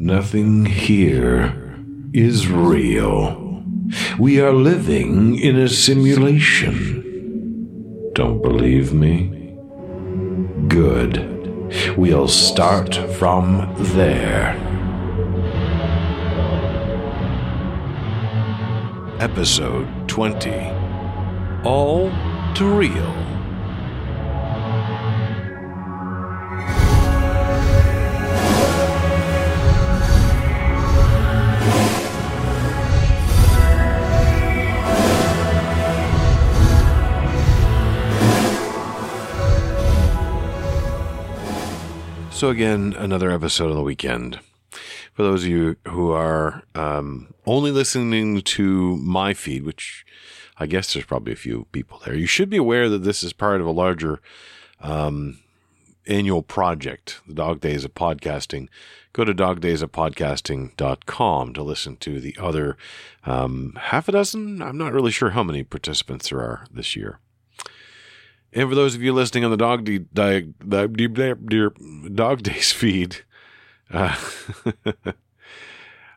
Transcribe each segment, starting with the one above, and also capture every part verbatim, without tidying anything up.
Nothing here is real. We are living in a simulation. Don't believe me? Good. We'll start from there. Episode twenty. All to Real. So again, another episode on the weekend. For those of you who are um, only listening to my feed, which I guess there's probably a few people there, you should be aware that this is part of a larger um, annual project, the Dog Days of Podcasting. Go to dog days of podcasting dot com to listen to the other um, half a dozen. I'm not really sure how many participants there are this year. And for those of you listening on the Dog, de- di- di- de- de- de- Dog Days feed, uh,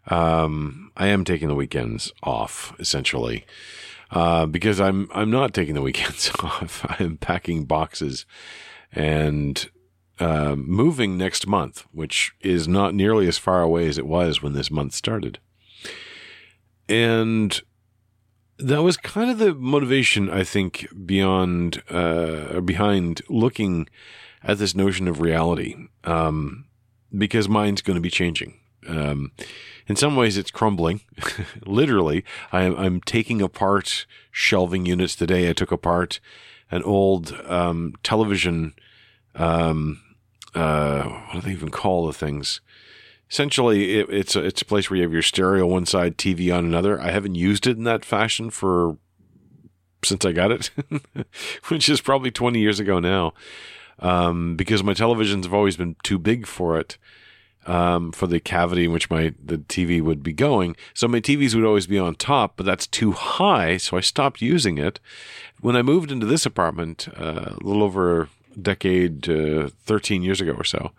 um, I am taking the weekends off, essentially, uh, because I'm I'm not taking the weekends off. I am packing boxes and uh, moving next month, which is not nearly as far away as it was when this month started. And that was kind of the motivation, I think, beyond uh, behind looking at this notion of reality, um, because mine's going to be changing. Um, in some ways, it's crumbling. Literally, I, I'm taking apart shelving units today. I took apart an old um, television. Um, uh, what do they even call the things? Essentially, it, it's, a, it's a place where you have your stereo one side, T V on another. I haven't used it in that fashion for since I got it, which is probably twenty years ago now, um, because my televisions have always been too big for it, um, for the cavity in which my the T V would be going. So my T Vs would always be on top, but that's too high, so I stopped using it. When I moved into this apartment uh, a little over a decade, uh, thirteen years ago or so,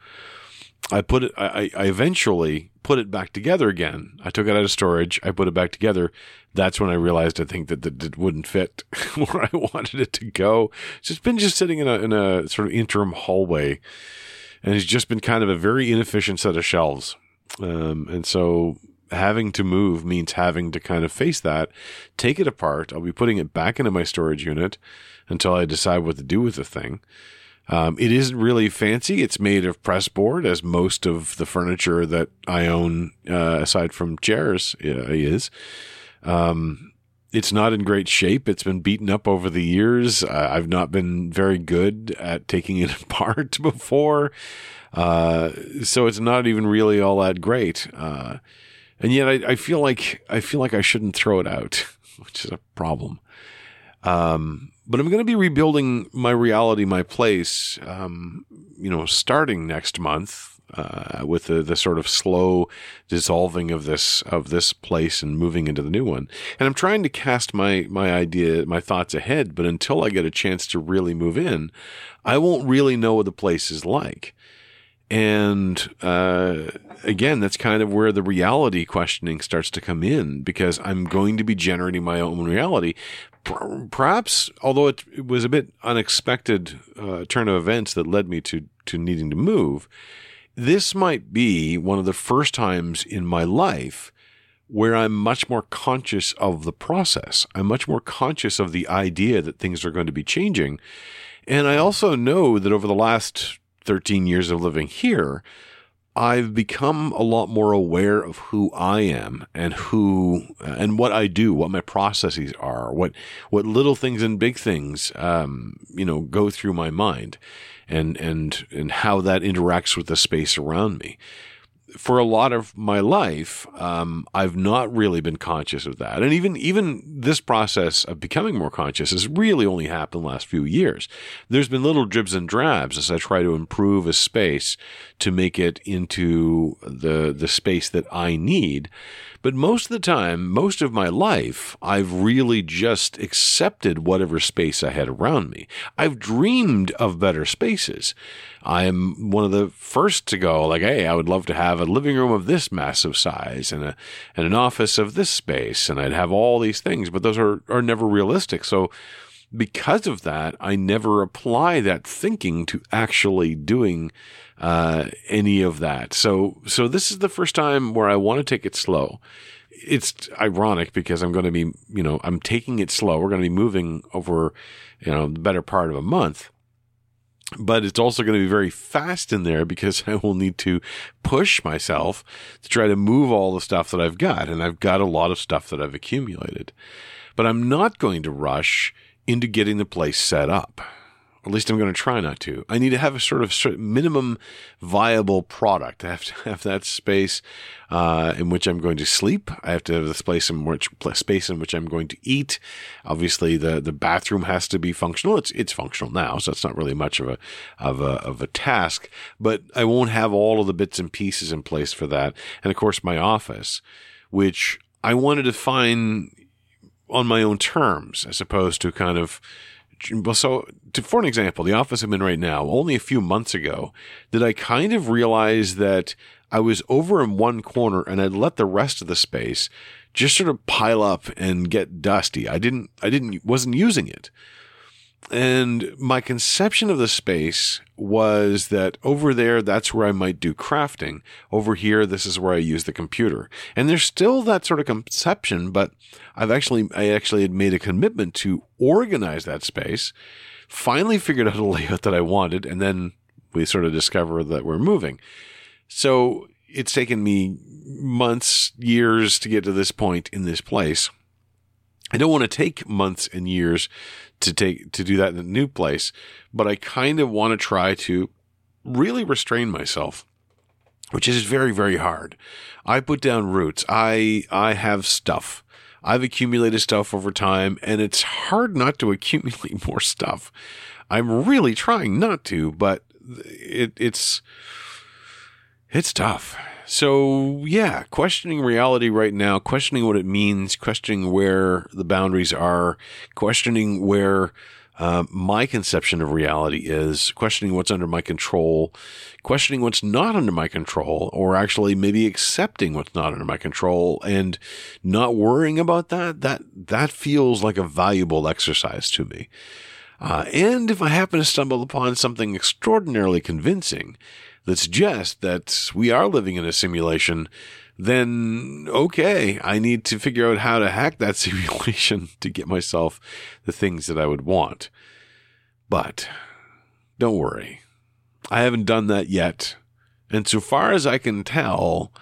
I put it. I, I eventually put it back together again. I took it out of storage. I put it back together. That's when I realized I think that it wouldn't fit where I wanted it to go. It's just been just sitting in a in a sort of interim hallway, and it's just been kind of a very inefficient set of shelves. Um, and so having to move means having to kind of face that, take it apart. I'll be putting it back into my storage unit until I decide what to do with the thing. Um, it isn't really fancy. It's made of pressboard, as most of the furniture that I own, uh, aside from chairs, is. Um, it's not in great shape. It's been beaten up over the years. I've not been very good at taking it apart before. Uh, so it's not even really all that great. Uh, and yet I, I feel like, I feel like I shouldn't throw it out, which is a problem. Um, But I'm going to be rebuilding my reality, my place, um, you know, starting next month uh, with the, the sort of slow dissolving of this of this place and moving into the new one. And I'm trying to cast my my idea, my thoughts ahead. But until I get a chance to really move in, I won't really know what the place is like. And uh, again, that's kind of where the reality questioning starts to come in, because I'm going to be generating my own reality. Perhaps, although it was a bit unexpected uh, turn of events that led me to, to needing to move, this might be one of the first times in my life where I'm much more conscious of the process. I'm much more conscious of the idea that things are going to be changing. And I also know that over the last thirteen years of living here, I've become a lot more aware of who I am and who and what I do, what my processes are, what what little things and big things, um, you know, go through my mind, and and and how that interacts with the space around me. For a lot of my life, um, I've not really been conscious of that. And even even this process of becoming more conscious has really only happened the last few years. There's been little dribs and drabs as I try to improve a space to make it into the the space that I need. But most of the time, most of my life, I've really just accepted whatever space I had around me. I've dreamed of better spaces. I'm one of the first to go, like, hey, I would love to have a living room of this massive size and, a, and an office of this space, and I'd have all these things, but those are, are never realistic. So because of that, I never apply that thinking to actually doing uh, any of that. So so this is the first time where I want to take it slow. It's ironic because I'm going to be, you know, I'm taking it slow. We're going to be moving over, you know, the better part of a month. But it's also going to be very fast in there because I will need to push myself to try to move all the stuff that I've got. And I've got a lot of stuff that I've accumulated. But I'm not going to rush into getting the place set up. At least I'm going to try not to. I need to have a sort of minimum viable product. I have to have that space uh, in which I'm going to sleep. I have to have the space in which space in which I'm going to eat. Obviously, the, the bathroom has to be functional. It's it's functional now, so it's not really much of a of a of a task. But I won't have all of the bits and pieces in place for that. And of course, my office, which I want to define on my own terms, as opposed to kind of. So, to, for an example, the office I'm in right now, only a few months ago, did I kind of realize that I was over in one corner and I'd let the rest of the space just sort of pile up and get dusty. I didn't, I didn't, wasn't using it. And my conception of the space was that over there, that's where I might do crafting. Over here, this is where I use the computer. And there's still that sort of conception, but I've actually, I actually had made a commitment to organize that space, finally figured out a layout that I wanted, and then we sort of discover that we're moving. So it's taken me months, years to get to this point in this place. I don't want to take months and years to take to do that in a new place, but I kind of want to try to really restrain myself, which is very, very hard. I put down roots. I I have stuff. I've accumulated stuff over time, and it's hard not to accumulate more stuff. I'm really trying not to, but it it's it's tough. So, yeah, questioning reality right now, questioning what it means, questioning where the boundaries are, questioning where uh, my conception of reality is, questioning what's under my control, questioning what's not under my control, or actually maybe accepting what's not under my control and not worrying about that, that, that feels like a valuable exercise to me. Uh, and if I happen to stumble upon something extraordinarily convincing that suggests that we are living in a simulation, then okay, I need to figure out how to hack that simulation to get myself the things that I would want. But don't worry, I haven't done that yet. And so far as I can tell,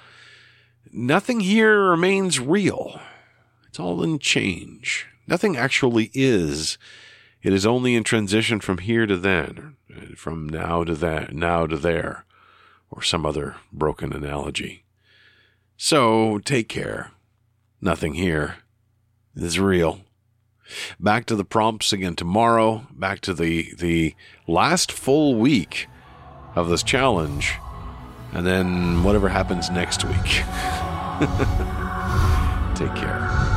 nothing here remains real. It's all in change. Nothing actually is. It is only in transition from here to then, from now to that, now to there, or some other broken analogy. So take care. Nothing here is real. Back to the prompts again tomorrow. Back to the the last full week of this challenge, and then whatever happens next week. Take care.